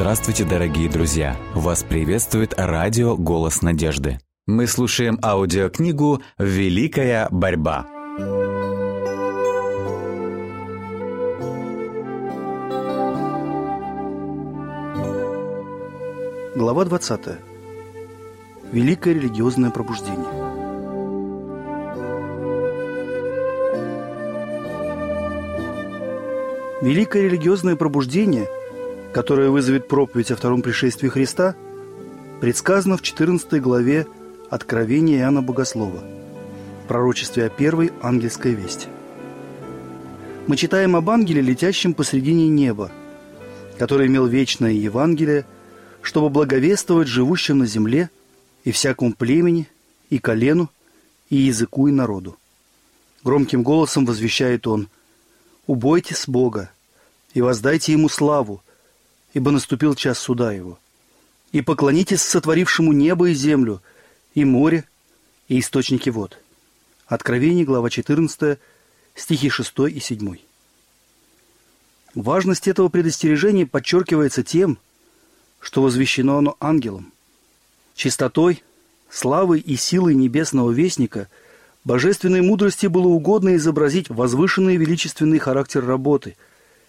Здравствуйте, дорогие друзья! Вас приветствует радио «Голос надежды». Мы слушаем аудиокнигу «Великая борьба». Глава 20. Великое религиозное пробуждение. Великое религиозное пробуждение, которое вызовет проповедь о втором пришествии Христа, предсказано в 14 главе Откровения Иоанна Богослова, пророчестве о первой ангельской вести. Мы читаем об ангеле, летящем посредине неба, который имел вечное Евангелие, чтобы благовествовать живущим на земле и всякому племени, и колену, и языку, и народу. Громким голосом возвещает он: «Убойтесь Бога и воздайте Ему славу, ибо наступил час суда Его. И поклонитесь сотворившему небо и землю, и море, и источники вод». Откровение, глава 14, стихи 6 и 7. Важность этого предостережения подчеркивается тем, что возвещено оно ангелом. Чистотой, славой и силой небесного вестника – божественной мудрости было угодно изобразить возвышенный и величественный характер работы,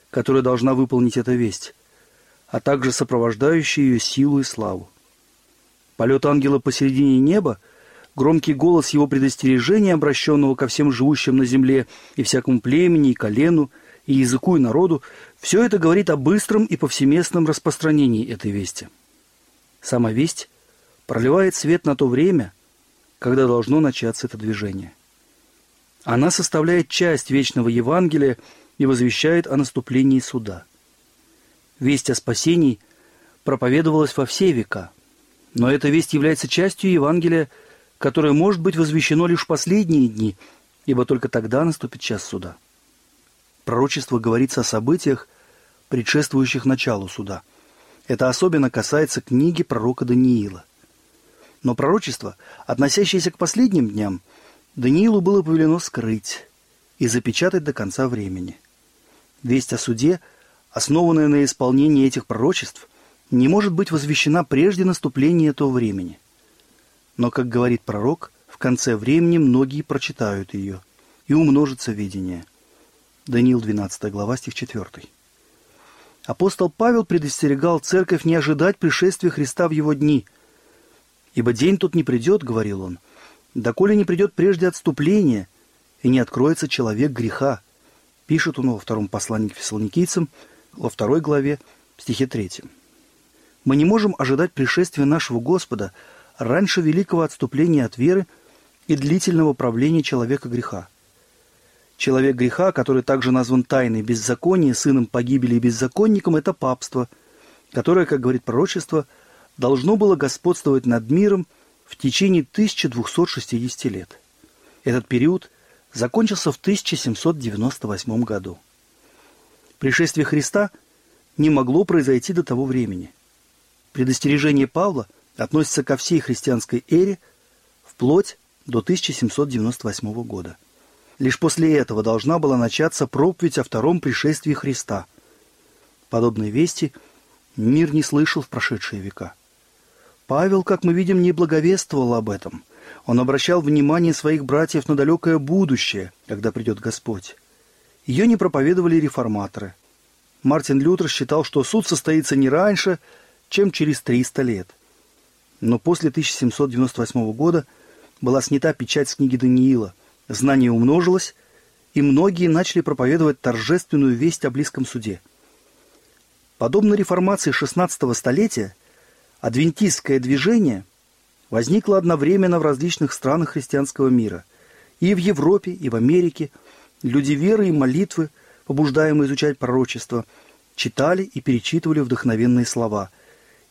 которую должна выполнить эта весть, а также сопровождающую ее силу и славу. Полет ангела посередине неба, громкий голос его предостережения, обращенного ко всем живущим на земле и всякому племени, и колену, и языку, и народу, все это говорит о быстром и повсеместном распространении этой вести. Сама весть проливает свет на то время, когда должно начаться это движение. Она составляет часть вечного Евангелия и возвещает о наступлении суда. Весть о спасении проповедовалась во все века, но эта весть является частью Евангелия, которое может быть возвещено лишь в последние дни, ибо только тогда наступит час суда. Пророчество говорится о событиях, предшествующих началу суда. Это особенно касается книги пророка Даниила. Но пророчество, относящееся к последним дням, Даниилу было повелено скрыть и запечатать до конца времени. Весть о суде, основанная на исполнении этих пророчеств, не может быть возвещена прежде наступления этого времени. Но, как говорит пророк, в конце времени многие прочитают ее, и умножится видение. Даниил 12 глава, стих 4. Апостол Павел предостерегал церковь не ожидать пришествия Христа в его дни, «Ибо день тут не придет, — говорил он, — доколе не придет прежде отступление, и не откроется человек греха», — пишет он во втором послании к Фессалоникийцам, во второй главе, стихе 3. Мы не можем ожидать пришествия нашего Господа раньше великого отступления от веры и длительного правления человека греха. Человек греха, который также назван тайной беззакония, сыном погибели и беззаконником, — это папство, которое, как говорит пророчество, должно было господствовать над миром в течение 1260 лет. Этот период закончился в 1798 году. Пришествие Христа не могло произойти до того времени. Предостережение Павла относится ко всей христианской эре вплоть до 1798 года. Лишь после этого должна была начаться проповедь о втором пришествии Христа. Подобные вести мир не слышал в прошедшие века. Павел, как мы видим, не благовествовал об этом. Он обращал внимание своих братьев на далекое будущее, когда придет Господь. Ее не проповедовали реформаторы. Мартин Лютер считал, что суд состоится не раньше, чем через 300 лет. Но после 1798 года была снята печать с книги Даниила. Знание умножилось, и многие начали проповедовать торжественную весть о близком суде. Подобно реформации XVI столетия, адвентистское движение возникло одновременно в различных странах христианского мира. И в Европе, и в Америке люди веры и молитвы, побуждаемые изучать пророчество, читали и перечитывали вдохновенные слова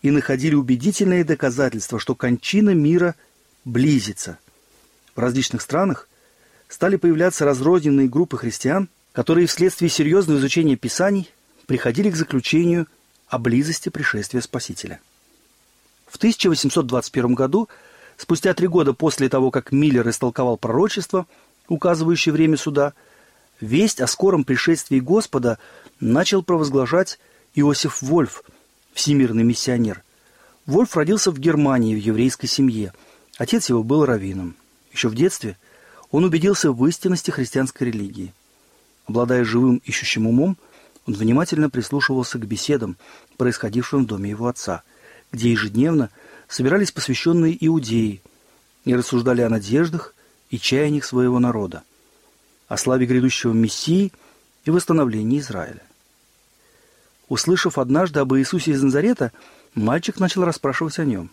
и находили убедительные доказательства, что кончина мира близится. В различных странах стали появляться разрозненные группы христиан, которые вследствие серьезного изучения Писаний приходили к заключению о близости пришествия Спасителя. В 1821 году, спустя 3 года после того, как Миллер истолковал пророчество, указывающее время суда, весть о скором пришествии Господа начал провозглашать Иосиф Вольф, в всемирный миссионер. Вольф родился в Германии в еврейской семье. Отец его был раввином. Еще в детстве он убедился в истинности христианской религии. Обладая живым ищущим умом, он внимательно прислушивался к беседам, происходившим в доме его отца, где ежедневно собирались посвященные иудеи и рассуждали о надеждах и чаяниях своего народа, о славе грядущего Мессии и восстановлении Израиля. Услышав однажды об Иисусе из Назарета, мальчик начал расспрашивать о нем.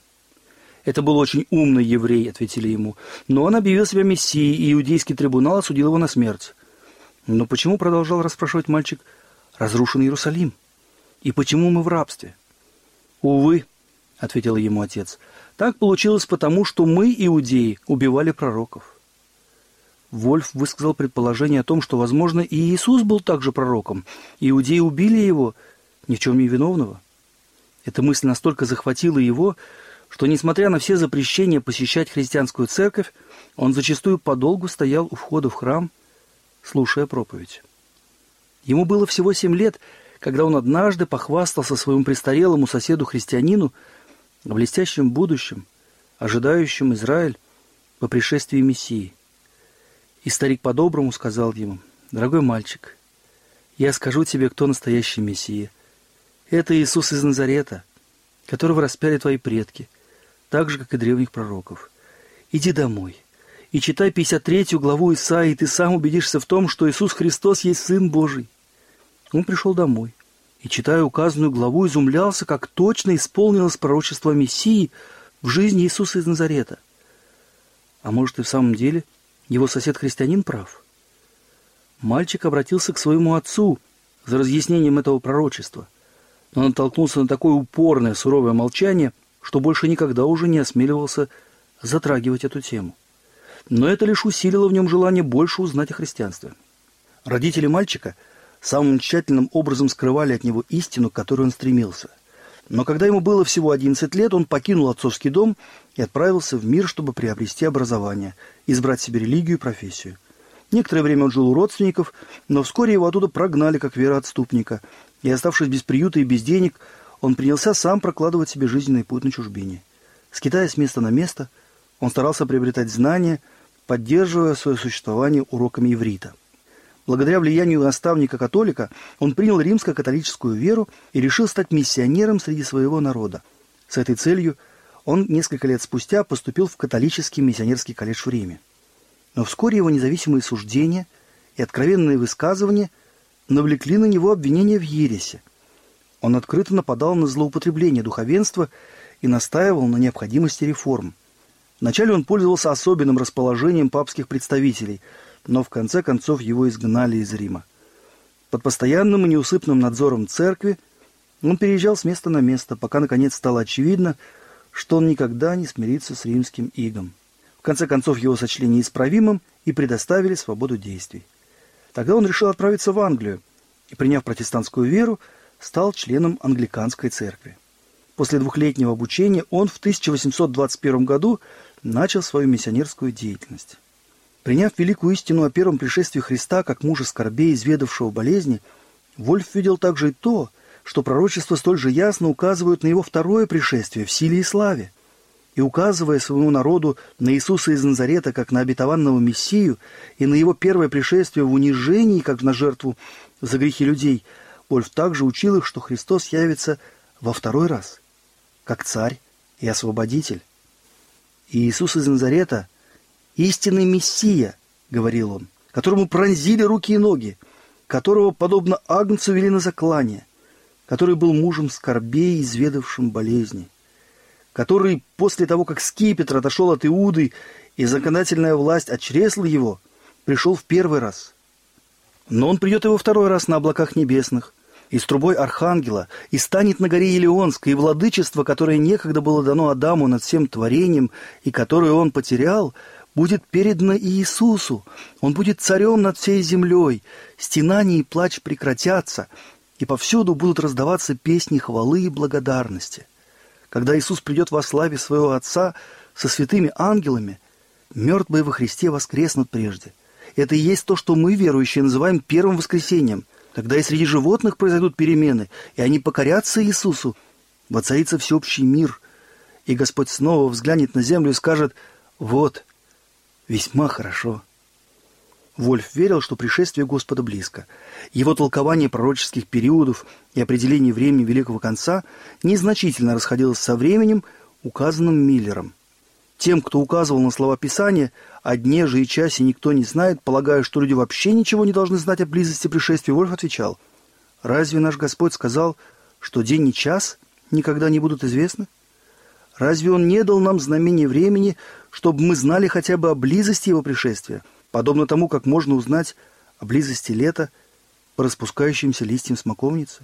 «Это был очень умный еврей», — ответили ему, «но он объявил себя Мессией, и иудейский трибунал осудил его на смерть». «Но почему, — продолжал расспрашивать мальчик, — разрушен Иерусалим? И почему мы в рабстве?» «Увы», — ответил ему отец, — «так получилось потому, что мы, иудеи, убивали пророков». Вольф высказал предположение о том, что, возможно, и Иисус был также пророком. Иудеи убили его, ни в чем не виновного. Эта мысль настолько захватила его, что, несмотря на все запрещения посещать христианскую церковь, он зачастую подолгу стоял у входа в храм, слушая проповедь. Ему было всего 7 лет, когда он однажды похвастался своему престарелому соседу-христианину о блестящем будущем, ожидающем Израиль по пришествии Мессии. И старик по-доброму сказал ему: «Дорогой мальчик, я скажу тебе, кто настоящий Мессия. Это Иисус из Назарета, которого распяли твои предки, так же, как и древних пророков. Иди домой и читай 53 главу Исаии, и ты сам убедишься в том, что Иисус Христос есть Сын Божий». Он пришел домой и, читая указанную главу, изумлялся, как точно исполнилось пророчество Мессии в жизни Иисуса из Назарета. А может, и в самом деле его сосед-христианин прав? Мальчик обратился к своему отцу за разъяснением этого пророчества, но он натолкнулся на такое упорное, суровое молчание, что больше никогда уже не осмеливался затрагивать эту тему. Но это лишь усилило в нем желание больше узнать о христианстве. Родители мальчика самым тщательным образом скрывали от него истину, к которой он стремился. Но когда ему было всего 11 лет, он покинул отцовский дом и отправился в мир, чтобы приобрести образование, избрать себе религию и профессию. Некоторое время он жил у родственников, но вскоре его оттуда прогнали, как вероотступника, и, оставшись без приюта и без денег, он принялся сам прокладывать себе жизненный путь на чужбине. Скитаясь с места на место, он старался приобретать знания, поддерживая свое существование уроками иврита. Благодаря влиянию наставника-католика он принял римско-католическую веру и решил стать миссионером среди своего народа. С этой целью он несколько лет спустя поступил в католический миссионерский колледж в Риме. Но вскоре его независимые суждения и откровенные высказывания навлекли на него обвинения в ересе. Он открыто нападал на злоупотребление духовенства и настаивал на необходимости реформ. Вначале он пользовался особенным расположением папских представителей – но в конце концов его изгнали из Рима. Под постоянным и неусыпным надзором церкви он переезжал с места на место, пока наконец стало очевидно, что он никогда не смирится с римским игом. В конце концов его сочли неисправимым и предоставили свободу действий. Тогда он решил отправиться в Англию и, приняв протестантскую веру, стал членом англиканской церкви. После 2-летнего обучения он в 1821 году начал свою миссионерскую деятельность. Приняв великую истину о первом пришествии Христа как мужа скорбей, изведавшего болезни, Вольф видел также и то, что пророчества столь же ясно указывают на его второе пришествие в силе и славе. И указывая своему народу на Иисуса из Назарета как на обетованного Мессию и на его первое пришествие в унижении как на жертву за грехи людей, Вольф также учил их, что Христос явится во второй раз как царь и освободитель. И Иисус из Назарета — истинный Мессия, говорил он, которому пронзили руки и ноги, которого, подобно агнцу, вели на заклание, который был мужем скорбей, изведавшим болезни, который после того, как скипетр отошел от Иуды и законодательная власть отчресла его, пришел в первый раз. Но он придет и во второй раз на облаках небесных, и с трубой архангела, и станет на горе Елеонской, и владычество, которое некогда было дано Адаму над всем творением, и которое он потерял, будет передано Иисусу. Он будет царем над всей землей. Стенания и плач прекратятся, и повсюду будут раздаваться песни хвалы и благодарности. Когда Иисус придет во славе своего Отца со святыми ангелами, мертвые во Христе воскреснут прежде. Это и есть то, что мы, верующие, называем первым воскресением. Тогда и среди животных произойдут перемены, и они покорятся Иисусу воцарится всеобщий мир, и Господь снова взглянет на землю и скажет: «Вот, весьма хорошо». Вольф верил, что пришествие Господа близко. Его толкование пророческих периодов и определение времени Великого Конца незначительно расходилось со временем, указанным Миллером. Тем, кто указывал на слова Писания, о дне же и часе никто не знает, полагая, что люди вообще ничего не должны знать о близости пришествия, Вольф отвечал: «Разве наш Господь сказал, что день и час никогда не будут известны? Разве Он не дал нам знамение времени, чтобы мы знали хотя бы о близости Его пришествия, подобно тому, как можно узнать о близости лета по распускающимся листьям смоковницы?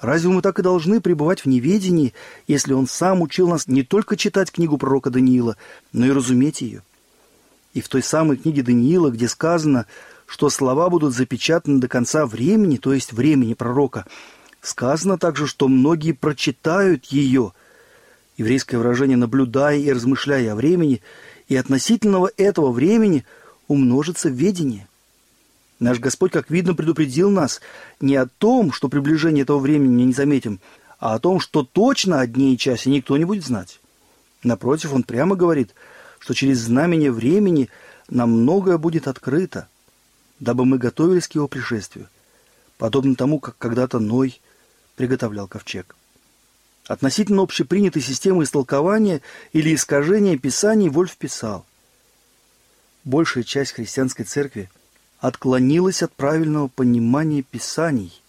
Разве мы так и должны пребывать в неведении, если Он сам учил нас не только читать книгу пророка Даниила, но и разуметь ее? И в той самой книге Даниила, где сказано, что слова будут запечатаны до конца времени, то есть времени пророка, сказано также, что многие прочитают ее». Еврейское выражение «наблюдая и размышляя о времени», и относительного этого времени – умножится ведение. Наш Господь, как видно, предупредил нас не о том, что приближение этого времени не заметим, а о том, что точно о дне и часе никто не будет знать. Напротив, Он прямо говорит, что через знамение времени нам многое будет открыто, дабы мы готовились к Его пришествию, подобно тому, как когда-то Ной приготовлял ковчег. Относительно общепринятой системы истолкования или искажения Писаний Вольф писал: большая часть христианской церкви отклонилась от правильного понимания Писаний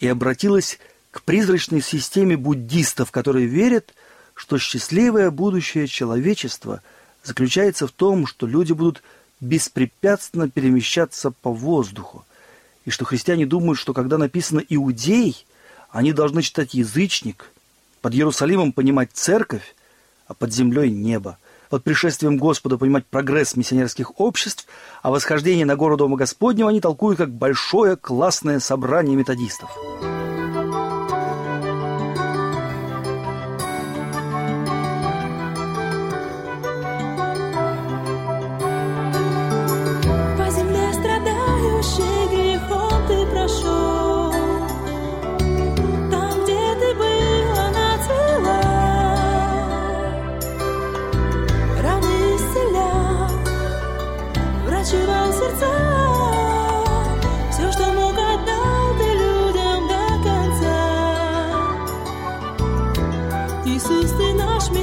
и обратилась к призрачной системе буддистов, которые верят, что счастливое будущее человечества заключается в том, что люди будут беспрепятственно перемещаться по воздуху, и что христиане думают, что когда написано «иудей», они должны читать «язычник», под Иерусалимом понимать «церковь», а под землей «небо». Под пришествием Господа понимать прогресс миссионерских обществ, а восхождение на гору Дома Господнего они толкуют как большое классное собрание методистов.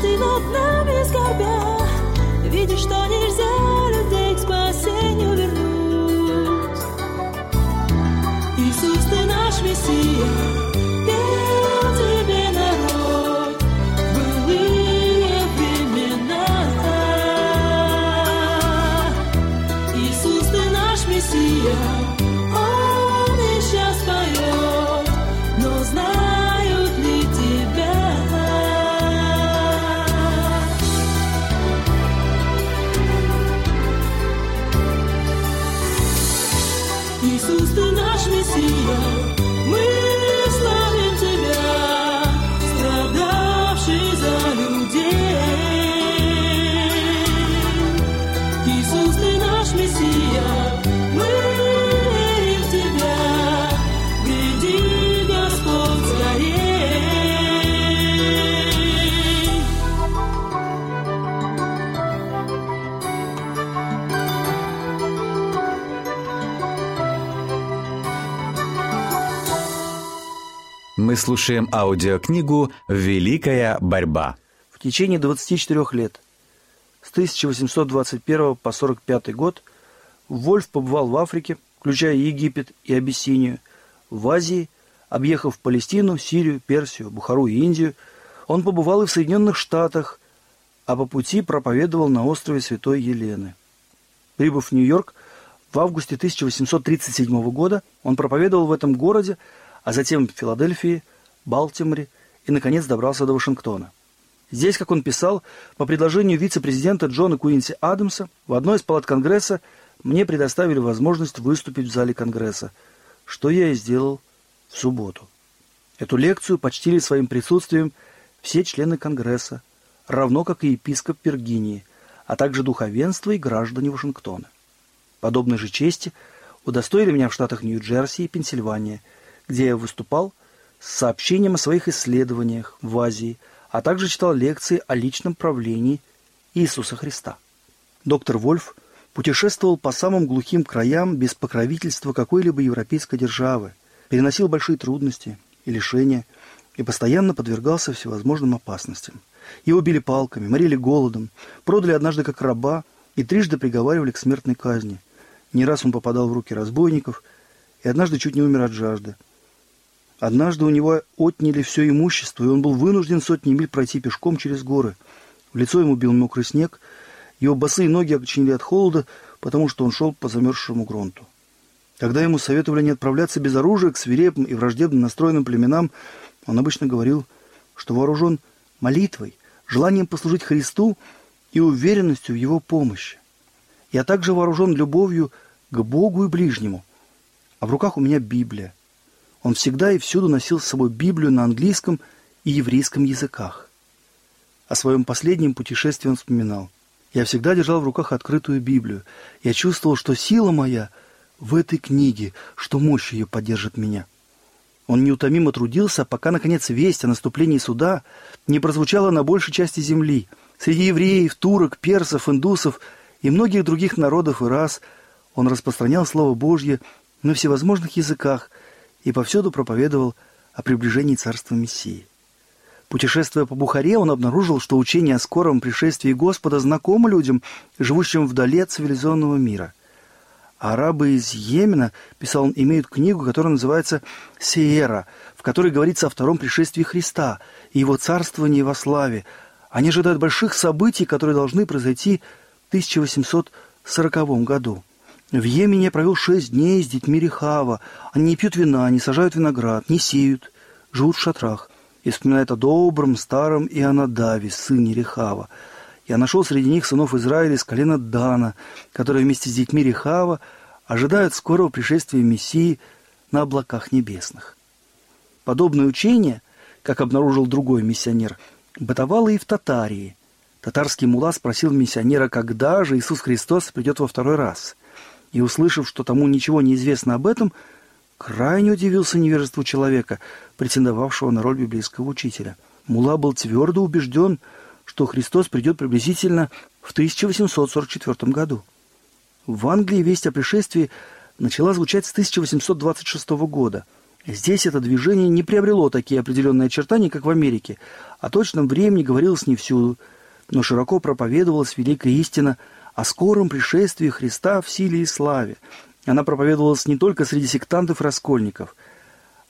Ты над нами скорбя, видишь, что нельзя людей к спасению вернуть. Иисус, ты наш Мессия, пел тебе народ в былые времена. Иисус, ты наш Мессия, Он и сейчас поет, но знай. Мы слушаем аудиокнигу «Великая борьба». В течение 24 лет, с 1821 по 1945 год, Вольф побывал в Африке, включая Египет и Абиссинию, в Азии, объехав Палестину, Сирию, Персию, Бухару и Индию. Он побывал и в Соединенных Штатах, а по пути проповедовал на острове Святой Елены. Прибыв в Нью-Йорк, В августе 1837 года он проповедовал в этом городе, а затем в Филадельфии, Балтиморе и, наконец, добрался до Вашингтона. Здесь, как он писал, по предложению вице-президента Джона Куинси Адамса в одной из палат Конгресса мне предоставили возможность выступить в зале Конгресса, что я и сделал в субботу. Эту лекцию почтили своим присутствием все члены Конгресса, равно как и епископ Виргинии, а также духовенство и граждане Вашингтона. Подобной же чести удостоили меня в штатах Нью-Джерси и Пенсильвания, где я выступал с сообщением о своих исследованиях в Азии, а также читал лекции о личном правлении Иисуса Христа. Доктор Вольф путешествовал по самым глухим краям без покровительства какой-либо европейской державы, переносил большие трудности и лишения и постоянно подвергался всевозможным опасностям. Его били палками, морили голодом, продали однажды как раба и трижды приговаривали к смертной казни. Не раз он попадал в руки разбойников и однажды чуть не умер от жажды. Однажды у него отняли все имущество, и он был вынужден сотни миль пройти пешком через горы. В лицо ему бил мокрый снег, его босые ноги окоченели от холода, потому что он шел по замерзшему грунту. Когда ему советовали не отправляться без оружия к свирепым и враждебно настроенным племенам, он обычно говорил, что вооружен молитвой, желанием послужить Христу и уверенностью в Его помощи. Я также вооружен любовью к Богу и ближнему, а в руках у меня Библия. Он всегда и всюду носил с собой Библию на английском и еврейском языках. О своем последнем путешествии он вспоминал. «Я всегда держал в руках открытую Библию. Я чувствовал, что сила моя в этой книге, что мощь ее поддержит меня». Он неутомимо трудился, пока, наконец, весть о наступлении суда не прозвучала на большей части земли. Среди евреев, турок, персов, индусов и многих других народов и рас он распространял Слово Божье на всевозможных языках и повсюду проповедовал о приближении Царства Мессии. Путешествуя по Бухаре, он обнаружил, что учение о скором пришествии Господа знакомо людям, живущим вдали от цивилизованного мира. Арабы из Йемена, писал он, имеют книгу, которая называется «Сеера», в которой говорится о втором пришествии Христа и его царствовании во славе. Они ожидают больших событий, которые должны произойти в 1840 году. В Йемене я провел 6 дней с детьми Рехава. Они не пьют вина, не сажают виноград, не сеют, живут в шатрах. И вспоминает о добром, старом Ионадаве, сыне Рехава. Я нашел среди них сынов Израиля из колена Дана, которые вместе с детьми Рехава ожидают скорого пришествия Мессии на облаках небесных. Подобное учение, как обнаружил другой миссионер, бытовало и в Татарии. Татарский мулла спросил миссионера, когда же Иисус Христос придет во второй раз. И, услышав, что тому ничего не известно об этом, крайне удивился невежеству человека, претендовавшего на роль библейского учителя. Мулла был твердо убежден, что Христос придет приблизительно в 1844 году. В Англии весть о пришествии начала звучать с 1826 года. Здесь это движение не приобрело такие определенные очертания, как в Америке. О точном времени говорилось не всюду, но широко проповедовалась великая истина о скором пришествии Христа в силе и славе. Она проповедовалась не только среди сектантов и раскольников.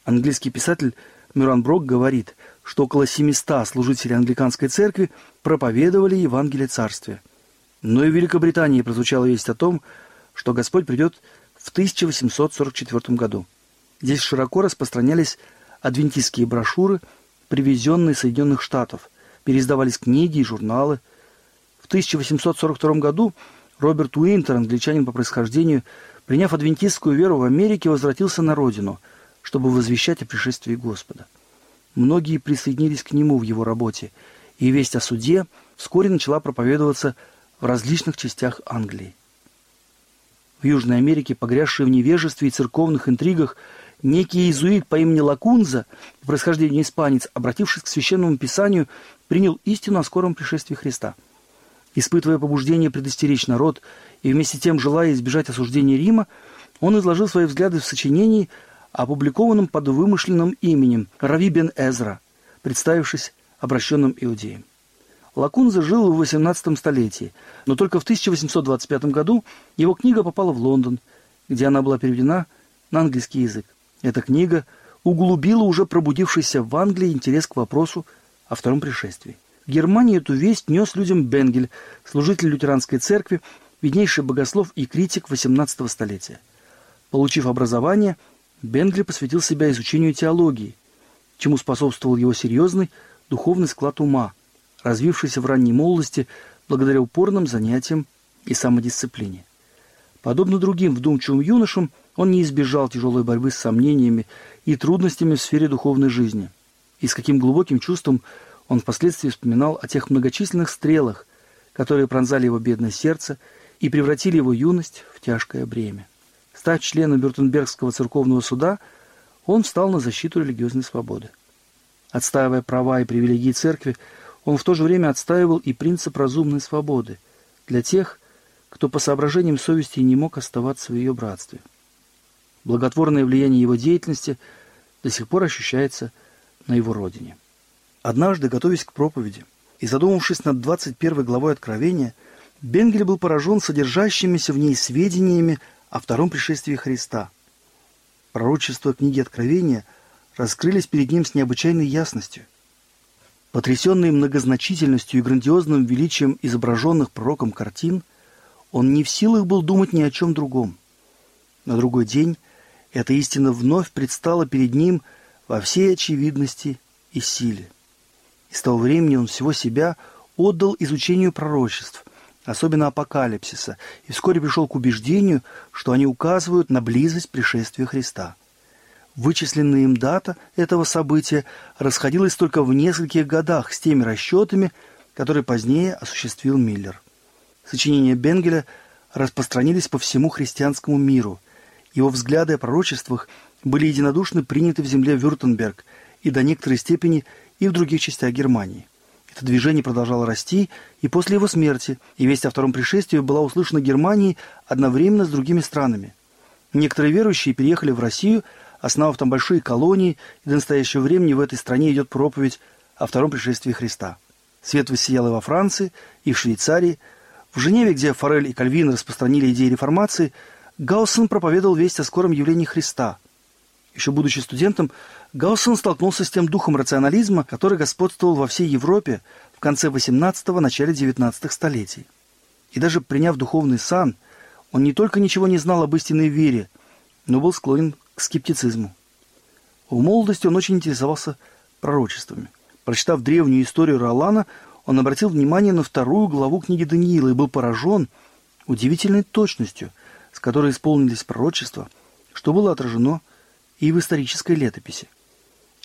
Английский писатель Мюранброк говорит, что около 700 служителей англиканской церкви проповедовали Евангелие Царствия. Но и в Великобритании прозвучала весть о том, что Господь придет в 1844 году. Здесь широко распространялись адвентистские брошюры, привезенные из Соединенных Штатов, переиздавались книги и журналы. В 1842 году Роберт Уинтер, англичанин по происхождению, приняв адвентистскую веру в Америке, возвратился на родину, чтобы возвещать о пришествии Господа. Многие присоединились к нему в его работе, и весть о суде вскоре начала проповедоваться в различных частях Англии. В Южной Америке, погрязшие в невежестве и церковных интригах, некий иезуит по имени Лакунза, по происхождению испанец, обратившись к Священному Писанию, принял истину о скором пришествии Христа. Испытывая побуждение предостеречь народ и вместе тем желая избежать осуждения Рима, он изложил свои взгляды в сочинении, опубликованном под вымышленным именем Рави бен Эзра, представившись обращенным иудеем. Лакунза жил в XVIII столетии, но только в 1825 году его книга попала в Лондон, где она была переведена на английский язык. Эта книга углубила уже пробудившийся в Англии интерес к вопросу о втором пришествии. В Германии эту весть нес людям Бенгель, служитель лютеранской церкви, виднейший богослов и критик XVIII столетия. Получив образование, Бенгель посвятил себя изучению теологии, чему способствовал его серьезный духовный склад ума, развившийся в ранней молодости благодаря упорным занятиям и самодисциплине. Подобно другим вдумчивым юношам, он не избежал тяжелой борьбы с сомнениями и трудностями в сфере духовной жизни, и с каким глубоким чувством он впоследствии вспоминал о тех многочисленных стрелах, которые пронзали его бедное сердце и превратили его юность в тяжкое бремя. Став членом Бертенбергского церковного суда, он встал на защиту религиозной свободы. Отстаивая права и привилегии церкви, он в то же время отстаивал и принцип разумной свободы для тех, кто по соображениям совести не мог оставаться в ее братстве. Благотворное влияние его деятельности до сих пор ощущается на его родине. Однажды, готовясь к проповеди и задумавшись над 21 главой Откровения, Бенгель был поражен содержащимися в ней сведениями о втором пришествии Христа. Пророчества книги Откровения раскрылись перед ним с необычайной ясностью. Потрясенный многозначительностью и грандиозным величием изображенных пророком картин, он не в силах был думать ни о чем другом. На другой день эта истина вновь предстала перед ним во всей очевидности и силе. И с того времени он всего себя отдал изучению пророчеств, особенно апокалипсиса, и вскоре пришел к убеждению, что они указывают на близость пришествия Христа. Вычисленная им дата этого события расходилась только в нескольких годах с теми расчетами, которые позднее осуществил Миллер. Сочинения Бенгеля распространились по всему христианскому миру. Его взгляды о пророчествах были единодушно приняты в земле Вюртемберг и до некоторой степени и в других частях Германии. Это движение продолжало расти и после его смерти, и весть о втором пришествии была услышана Германией одновременно с другими странами. Некоторые верующие переехали в Россию, основав там большие колонии, и до настоящего времени в этой стране идет проповедь о втором пришествии Христа. Свет воссиял и во Франции, и в Швейцарии. В Женеве, где Форель и Кальвин распространили идеи реформации, Гауссен проповедовал весть о скором явлении Христа. Еще будучи студентом, Гауссен столкнулся с тем духом рационализма, который господствовал во всей Европе в конце XVIII – начале XIX столетий. И даже приняв духовный сан, он не только ничего не знал об истинной вере, но был склонен к скептицизму. В молодости он очень интересовался пророчествами. Прочитав древнюю историю Ролана, он обратил внимание на 2 главу книги Даниила и был поражен удивительной точностью, с которой исполнились пророчества, что было отражено и в исторической летописи.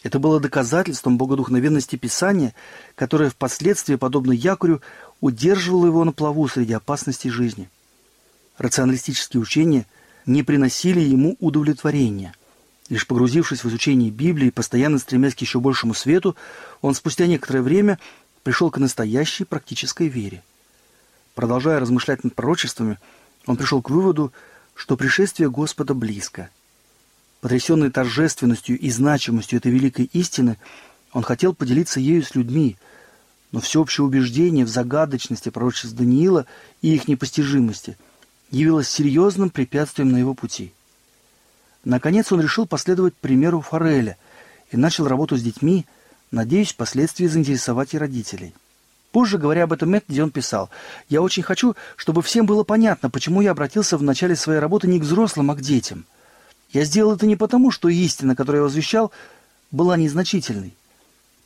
Это было доказательством богодухновенности Писания, которое впоследствии, подобно якорю, удерживало его на плаву среди опасностей жизни. Рационалистические учения не приносили ему удовлетворения. Лишь погрузившись в изучение Библии и постоянно стремясь к еще большему свету, он спустя некоторое время пришел к настоящей практической вере. Продолжая размышлять над пророчествами, он пришел к выводу, что пришествие Господа близко. Потрясенный торжественностью и значимостью этой великой истины, он хотел поделиться ею с людьми, но всеобщее убеждение в загадочности пророчеств Даниила и их непостижимости явилось серьезным препятствием на его пути. Наконец он решил последовать примеру Фореля и начал работу с детьми, надеюсь, впоследствии заинтересовать и родителей. Позже, говоря об этом методе, он писал: «Я очень хочу, чтобы всем было понятно, почему я обратился в начале своей работы не к взрослым, а к детям. Я сделал это не потому, что истина, которую я возвещал, была незначительной.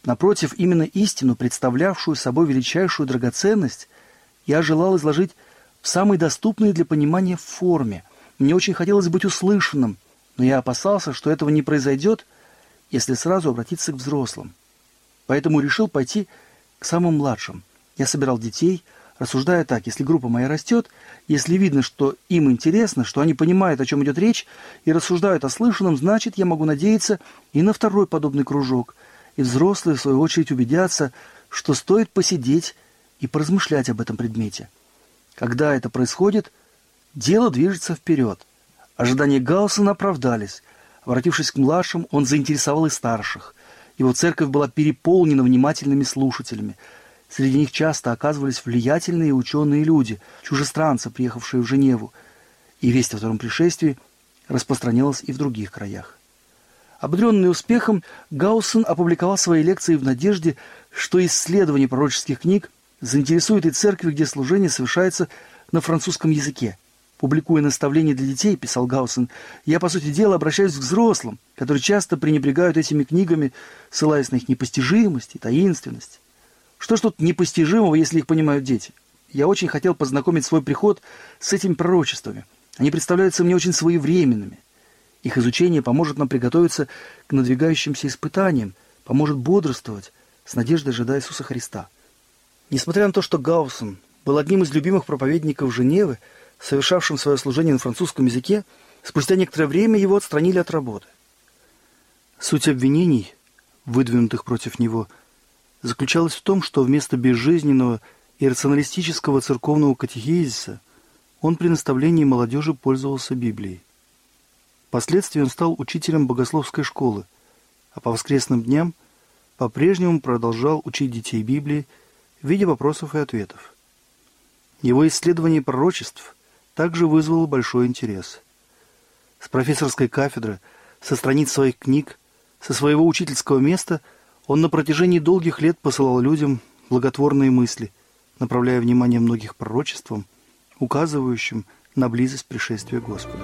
Напротив, именно истину, представлявшую собой величайшую драгоценность, я желал изложить в самой доступной для понимания форме. Мне очень хотелось быть услышанным, но я опасался, что этого не произойдет, если сразу обратиться к взрослым. Поэтому решил пойти к самым младшим. Я собирал детей, рассуждая так: если группа моя растет, если видно, что им интересно, что они понимают, о чем идет речь, и рассуждают о слышанном, значит, я могу надеяться и на второй подобный кружок. И взрослые, в свою очередь, убедятся, что стоит посидеть и поразмышлять об этом предмете. Когда это происходит, дело движется вперед». Ожидания Гауссена оправдались. Обратившись к младшим, он заинтересовал и старших. Его церковь была переполнена внимательными слушателями. Среди них часто оказывались влиятельные и ученые люди, чужестранцы, приехавшие в Женеву. И весть о втором пришествии распространялась и в других краях. Ободренный успехом, Гауссен опубликовал свои лекции в надежде, что исследование пророческих книг заинтересует и церкви, где служение совершается на французском языке. Публикуя наставления для детей, писал Гауссен, я, по сути дела, обращаюсь к взрослым, которые часто пренебрегают этими книгами, ссылаясь на их непостижимость и таинственность. Что ж тут непостижимого, если их понимают дети? Я очень хотел познакомить свой приход с этими пророчествами. Они представляются мне очень своевременными. Их изучение поможет нам приготовиться к надвигающимся испытаниям, поможет бодрствовать, с надеждой ожидая Иисуса Христа. Несмотря на то, что Гауссен был одним из любимых проповедников Женевы, совершавшим свое служение на французском языке, спустя некоторое время его отстранили от работы. Суть обвинений, выдвинутых против него, заключалась в том, что вместо безжизненного и рационалистического церковного катехизиса он при наставлении молодежи пользовался Библией. Впоследствии он стал учителем богословской школы, а по воскресным дням по-прежнему продолжал учить детей Библии в виде вопросов и ответов. Его исследование пророчеств также вызвало большой интерес. С профессорской кафедры, со страниц своих книг, со своего учительского места он на протяжении долгих лет посылал людям благотворные мысли, направляя внимание многих пророчествам, указывающим на близость пришествия Господа.